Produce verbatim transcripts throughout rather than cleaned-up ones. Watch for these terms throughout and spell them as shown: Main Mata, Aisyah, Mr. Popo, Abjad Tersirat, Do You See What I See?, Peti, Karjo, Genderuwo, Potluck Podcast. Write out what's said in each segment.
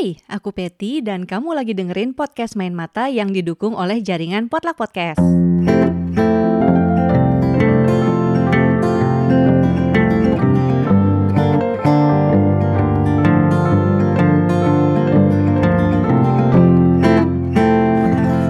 Hai, aku Peti dan kamu lagi dengerin podcast Main Mata yang didukung oleh jaringan Potluck Podcast.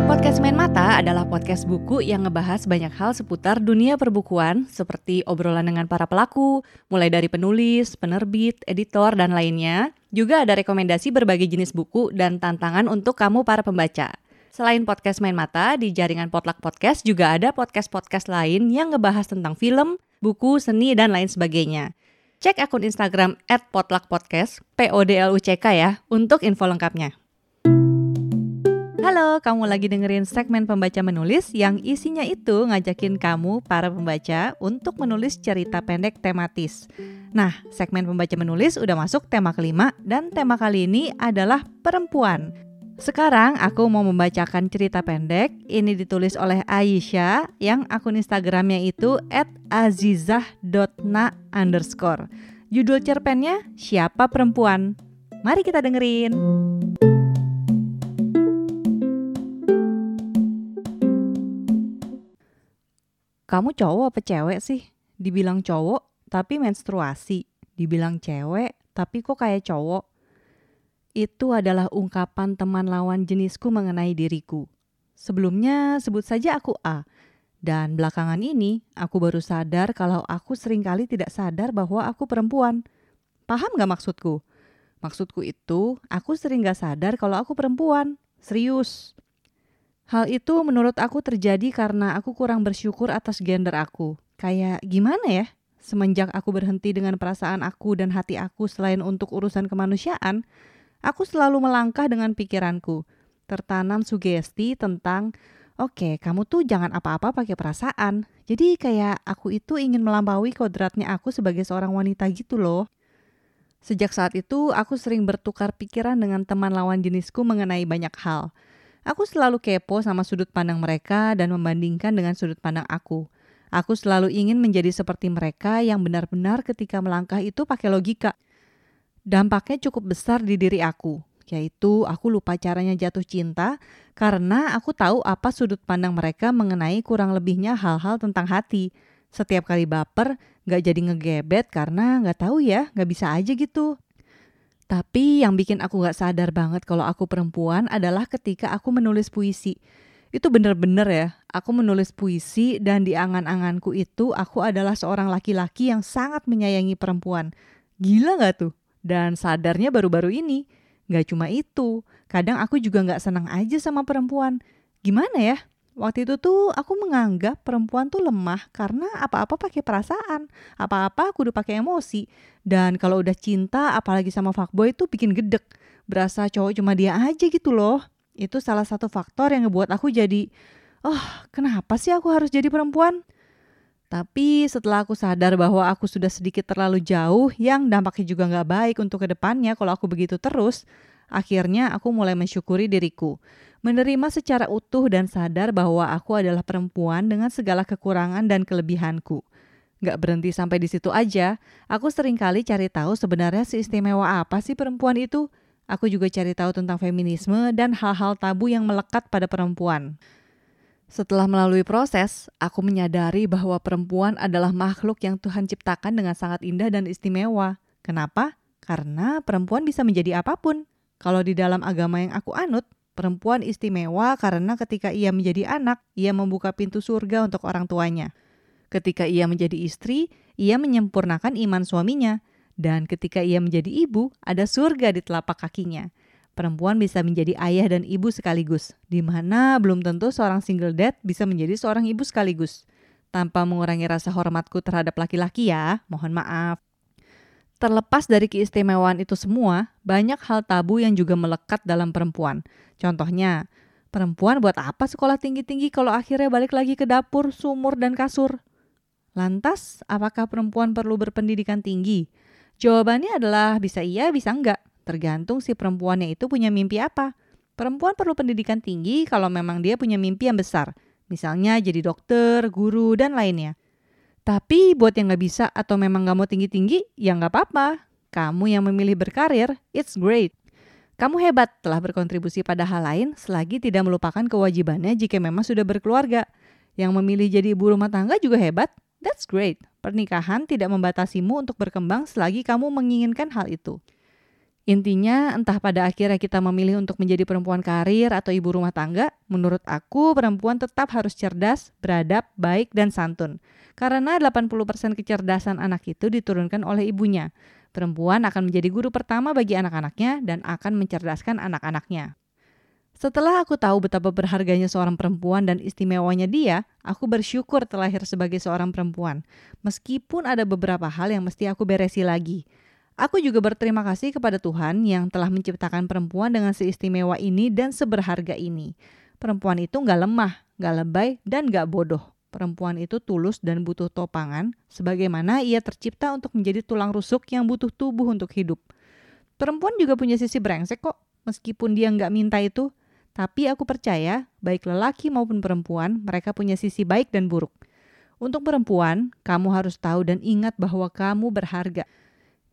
Podcast Main Mata adalah podcast buku yang ngebahas banyak hal seputar dunia perbukuan seperti obrolan dengan para pelaku, mulai dari penulis, penerbit, editor, dan lainnya. Juga ada rekomendasi berbagai jenis buku dan tantangan untuk kamu para pembaca. Selain podcast Main Mata, di jaringan Potluck Podcast juga ada podcast-podcast lain yang ngebahas tentang film, buku, seni, dan lain sebagainya. Cek akun Instagram at potluck podcast, P O D L U C K ya, untuk info lengkapnya. Halo, kamu lagi dengerin segmen Pembaca Menulis yang isinya itu ngajakin kamu, para pembaca, untuk menulis cerita pendek tematis. Nah, segmen Pembaca Menulis udah masuk tema kelima dan tema kali ini adalah perempuan. Sekarang aku mau membacakan cerita pendek, ini ditulis oleh Aisyah yang akun Instagramnya itu at azizah dot na underscore. Judul cerpennya, Siapa Perempuan? Mari kita dengerin. Kamu cowok apa cewek sih? Dibilang cowok, tapi menstruasi, dibilang cewek, tapi kok kayak cowok. Itu adalah ungkapan teman lawan jenisku mengenai diriku. Sebelumnya sebut saja aku A, dan belakangan ini aku baru sadar kalau aku seringkali tidak sadar bahwa aku perempuan. Paham gak maksudku? Maksudku itu aku sering gak sadar kalau aku perempuan, serius. Hal itu menurut aku terjadi karena aku kurang bersyukur atas gender aku. Kayak gimana ya? Semenjak aku berhenti dengan perasaan aku dan hati aku selain untuk urusan kemanusiaan, aku selalu melangkah dengan pikiranku. Tertanam sugesti tentang, oke, okay, kamu tuh jangan apa-apa pakai perasaan. Jadi kayak aku itu ingin melampaui kodratnya aku sebagai seorang wanita gitu loh. Sejak saat itu, aku sering bertukar pikiran dengan teman lawan jenisku mengenai banyak hal. Aku selalu kepo sama sudut pandang mereka dan membandingkan dengan sudut pandang aku. Aku selalu ingin menjadi seperti mereka yang benar-benar ketika melangkah itu pakai logika. Dampaknya cukup besar di diri aku, yaitu aku lupa caranya jatuh cinta karena aku tahu apa sudut pandang mereka mengenai kurang lebihnya hal-hal tentang hati. Setiap kali baper, gak jadi ngegebet karena gak tahu ya, gak bisa aja gitu. Tapi yang bikin aku gak sadar banget kalau aku perempuan adalah ketika aku menulis puisi. Itu bener-bener ya, aku menulis puisi dan di angan-anganku itu aku adalah seorang laki-laki yang sangat menyayangi perempuan. Gila gak tuh? Dan sadarnya baru-baru ini. Gak cuma itu, kadang aku juga gak senang aja sama perempuan. Gimana ya? Waktu itu tuh aku menganggap perempuan tuh lemah karena apa-apa pakai perasaan, apa-apa kudu pakai emosi. Dan kalau udah cinta apalagi sama fuckboy tuh bikin gedek, berasa cowok cuma dia aja gitu loh. Itu salah satu faktor yang ngebuat aku jadi, oh kenapa sih aku harus jadi perempuan? Tapi setelah aku sadar bahwa aku sudah sedikit terlalu jauh, yang dampaknya juga gak baik untuk kedepannya kalau aku begitu terus, akhirnya aku mulai mensyukuri diriku. Menerima secara utuh dan sadar bahwa aku adalah perempuan dengan segala kekurangan dan kelebihanku. Gak berhenti sampai di situ aja, aku seringkali cari tahu sebenarnya seistimewa apa sih perempuan itu. Aku juga cari tahu tentang feminisme dan hal-hal tabu yang melekat pada perempuan. Setelah melalui proses, aku menyadari bahwa perempuan adalah makhluk yang Tuhan ciptakan dengan sangat indah dan istimewa. Kenapa? Karena perempuan bisa menjadi apapun. Kalau di dalam agama yang aku anut, perempuan istimewa karena ketika ia menjadi anak, ia membuka pintu surga untuk orang tuanya. Ketika ia menjadi istri, ia menyempurnakan iman suaminya. Dan ketika ia menjadi ibu, ada surga di telapak kakinya. Perempuan bisa menjadi ayah dan ibu sekaligus, di mana belum tentu seorang single dad bisa menjadi seorang ibu sekaligus. Tanpa mengurangi rasa hormatku terhadap laki-laki ya, mohon maaf. Terlepas dari keistimewaan itu semua, banyak hal tabu yang juga melekat dalam perempuan. Contohnya, perempuan buat apa sekolah tinggi-tinggi kalau akhirnya balik lagi ke dapur, sumur, dan kasur? Lantas, apakah perempuan perlu berpendidikan tinggi? Jawabannya adalah bisa iya, bisa enggak. Tergantung si perempuannya itu punya mimpi apa. Perempuan perlu pendidikan tinggi kalau memang dia punya mimpi yang besar. Misalnya jadi dokter, guru, dan lainnya. Tapi buat yang gak bisa atau memang gak mau tinggi-tinggi, ya gak apa-apa. Kamu yang memilih berkarir, it's great. Kamu hebat telah berkontribusi pada hal lain selagi tidak melupakan kewajibannya jika memang sudah berkeluarga. Yang memilih jadi ibu rumah tangga juga hebat. That's great. Pernikahan tidak membatasimu untuk berkembang selagi kamu menginginkan hal itu. Intinya, entah pada akhirnya kita memilih untuk menjadi perempuan karir atau ibu rumah tangga, menurut aku perempuan tetap harus cerdas, beradab, baik, dan santun. Karena delapan puluh persen kecerdasan anak itu diturunkan oleh ibunya. Perempuan akan menjadi guru pertama bagi anak-anaknya dan akan mencerdaskan anak-anaknya. Setelah aku tahu betapa berharganya seorang perempuan dan istimewanya dia, aku bersyukur terlahir sebagai seorang perempuan. Meskipun ada beberapa hal yang mesti aku beresi lagi. Aku juga berterima kasih kepada Tuhan yang telah menciptakan perempuan dengan seistimewa ini dan seberharga ini. Perempuan itu gak lemah, gak lebay, dan gak bodoh. Perempuan itu tulus dan butuh topangan, sebagaimana ia tercipta untuk menjadi tulang rusuk yang butuh tubuh untuk hidup. Perempuan juga punya sisi brengsek kok, meskipun dia nggak minta itu. Tapi aku percaya, baik lelaki maupun perempuan, mereka punya sisi baik dan buruk. Untuk perempuan, kamu harus tahu dan ingat bahwa kamu berharga.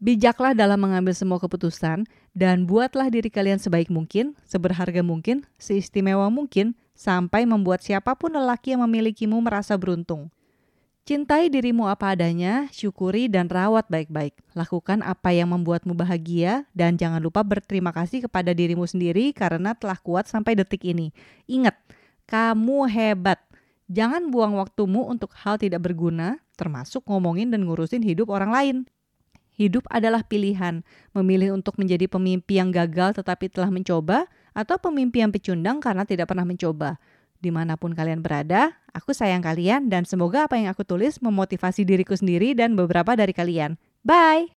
Bijaklah dalam mengambil semua keputusan, dan buatlah diri kalian sebaik mungkin, seberharga mungkin, seistimewa mungkin, sampai membuat siapapun lelaki yang memilikimu merasa beruntung. Cintai dirimu apa adanya, syukuri dan rawat baik-baik. Lakukan apa yang membuatmu bahagia dan jangan lupa berterima kasih kepada dirimu sendiri karena telah kuat sampai detik ini. Ingat, kamu hebat. Jangan buang waktumu untuk hal tidak berguna, termasuk ngomongin dan ngurusin hidup orang lain. Hidup adalah pilihan, memilih untuk menjadi pemimpi yang gagal tetapi telah mencoba, atau pemimpi yang pecundang karena tidak pernah mencoba. Dimanapun kalian berada, aku sayang kalian dan semoga apa yang aku tulis memotivasi diriku sendiri dan beberapa dari kalian. Bye!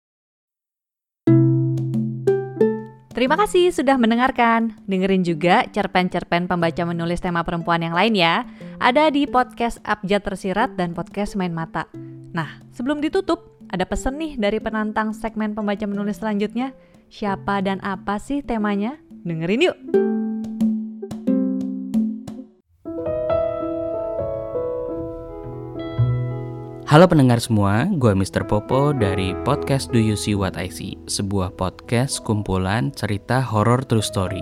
Terima kasih sudah mendengarkan. Dengerin juga cerpen-cerpen pembaca menulis tema perempuan yang lain ya. Ada di podcast Abjad Tersirat dan podcast Main Mata. Nah, sebelum ditutup, ada pesan nih dari penantang segmen pembaca menulis selanjutnya. Siapa dan apa sih temanya? Dengerin yuk. Halo pendengar semua, gue mister Popo dari podcast Do You See What I See? Sebuah podcast kumpulan cerita horor true story.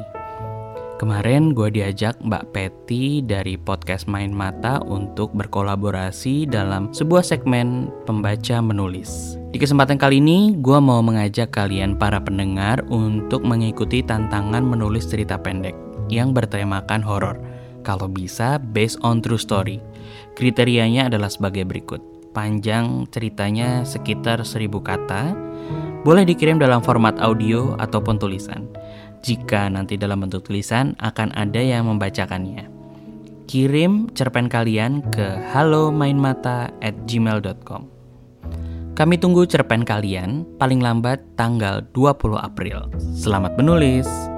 Kemarin gue diajak Mbak Peti dari podcast Main Mata untuk berkolaborasi dalam sebuah segmen pembaca menulis. Di kesempatan kali ini, gue mau mengajak kalian para pendengar untuk mengikuti tantangan menulis cerita pendek yang bertemakan horor. Kalau bisa, based on true story. Kriterianya adalah sebagai berikut. Panjang ceritanya sekitar seribu kata, boleh dikirim dalam format audio ataupun tulisan. Jika nanti dalam bentuk tulisan, akan ada yang membacakannya. Kirim cerpen kalian ke halo main mata at gmail dot com. Kami tunggu cerpen kalian paling lambat tanggal dua puluh April. Selamat menulis!